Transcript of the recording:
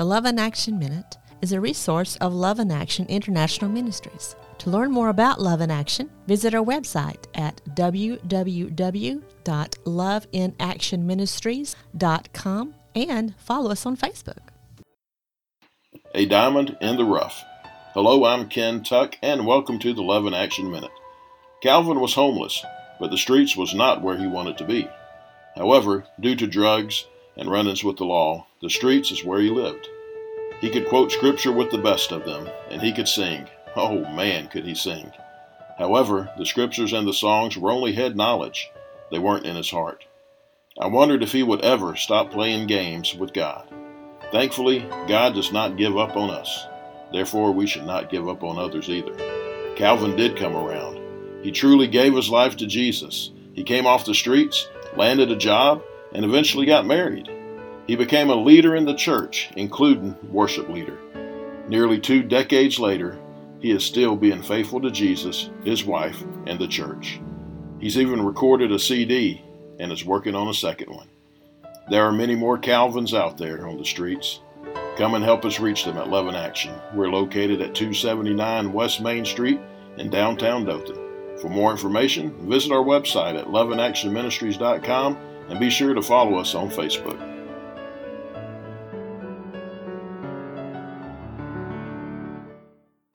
The Love in Action Minute is a resource of Love in Action International Ministries. To learn more about Love in Action, visit our website at www.loveinactionministries.com and follow us on Facebook. A diamond in the rough. Hello, I'm Ken Tuck, and welcome to the Love in Action Minute. Calvin was homeless, but the streets was not where he wanted to be. However, due to drugs and run-ins with the law, the streets is where he lived. He could quote scripture with the best of them, and he could sing. Oh man, could he sing. However, the scriptures and the songs were only head knowledge. They weren't in his heart. I wondered if he would ever stop playing games with God. Thankfully, God does not give up on us. Therefore, we should not give up on others either. Calvin did come around. He truly gave his life to Jesus. He came off the streets, landed a job, and eventually got married. He became a leader in the church, including worship leader. Nearly 2 decades later, he is still being faithful to Jesus, his wife, and the church. He's even recorded a CD and is working on a second one. There are many more Calvins out there on the streets. Come and help us reach them at Love in Action. We're located at 279 West Main Street in downtown Dothan. For more information, visit our website at loveandactionministries.com and be sure to follow us on Facebook.